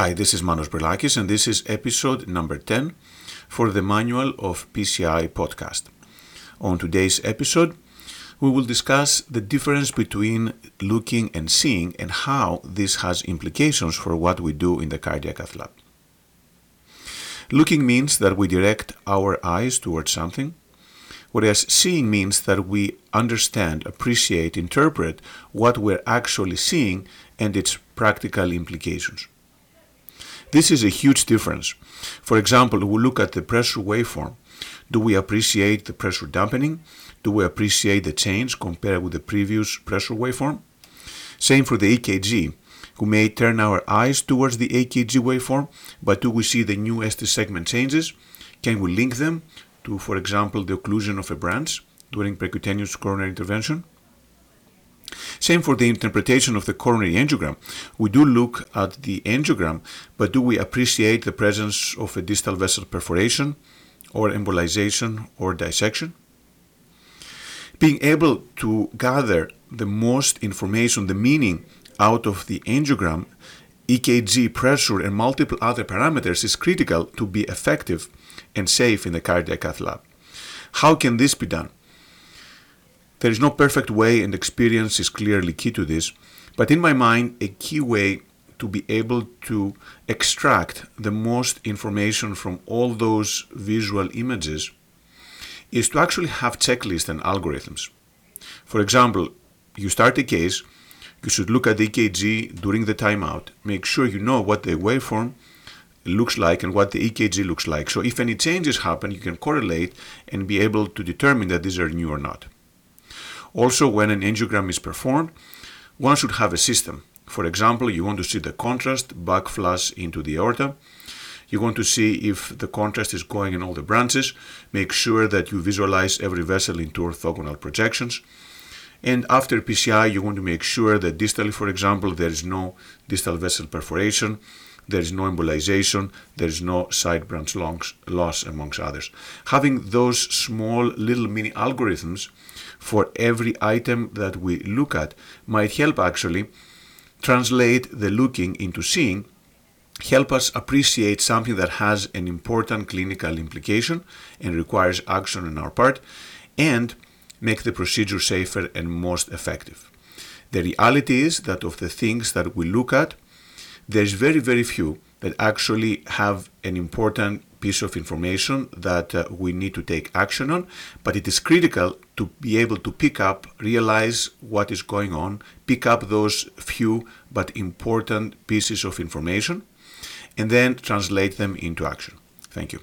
Hi, this is Manos Berlakis, and this is episode number 10 for the Manual of PCI podcast. On today's episode, we will discuss the difference between looking and seeing and how this has implications for what we do in the cardiac cath lab. Looking means that we direct our eyes towards something, whereas seeing means that we understand, appreciate, interpret what we're actually seeing and its practical implications. This is a huge difference. For example, we look at the pressure waveform. Do we appreciate the pressure dampening? Do we appreciate the change compared with the previous pressure waveform? Same for the EKG. We may turn our eyes towards the EKG waveform, but do we see the new ST segment changes? Can we link them to, for example, the occlusion of a branch during percutaneous coronary intervention? Same for the interpretation of the coronary angiogram. We do look at the angiogram, but do we appreciate the presence of a distal vessel perforation or embolization or dissection? Being able to gather the most information, the meaning out of the angiogram, EKG, pressure, and multiple other parameters is critical to be effective and safe in the cardiac cath lab. How can this be done? There is no perfect way, and experience is clearly key to this, but in my mind, a key way to be able to extract the most information from all those visual images is to actually have checklists and algorithms. For example, you start a case, you should look at the EKG during the timeout, make sure you know what the waveform looks like and what the EKG looks like. So if any changes happen, you can correlate and be able to determine that these are new or not. Also, when an angiogram is performed, one should have a system. For example, you want to see the contrast back flush into the aorta. You want to see if the contrast is going in all the branches. Make sure that you visualize every vessel in two orthogonal projections. And after PCI, you want to make sure that distally, for example, there is no distal vessel perforation, there is no embolization, there is no side branch loss, amongst others. Having those small little mini algorithms for every item that we look at might help actually translate the looking into seeing, help us appreciate something that has an important clinical implication and requires action on our part, and make the procedure safer and most effective. The reality is that of the things that we look at, there's very, very few that actually have an important piece of information that we need to take action on, but it is critical to be able to pick up, realize what is going on, pick up those few but important pieces of information, and then translate them into action. Thank you.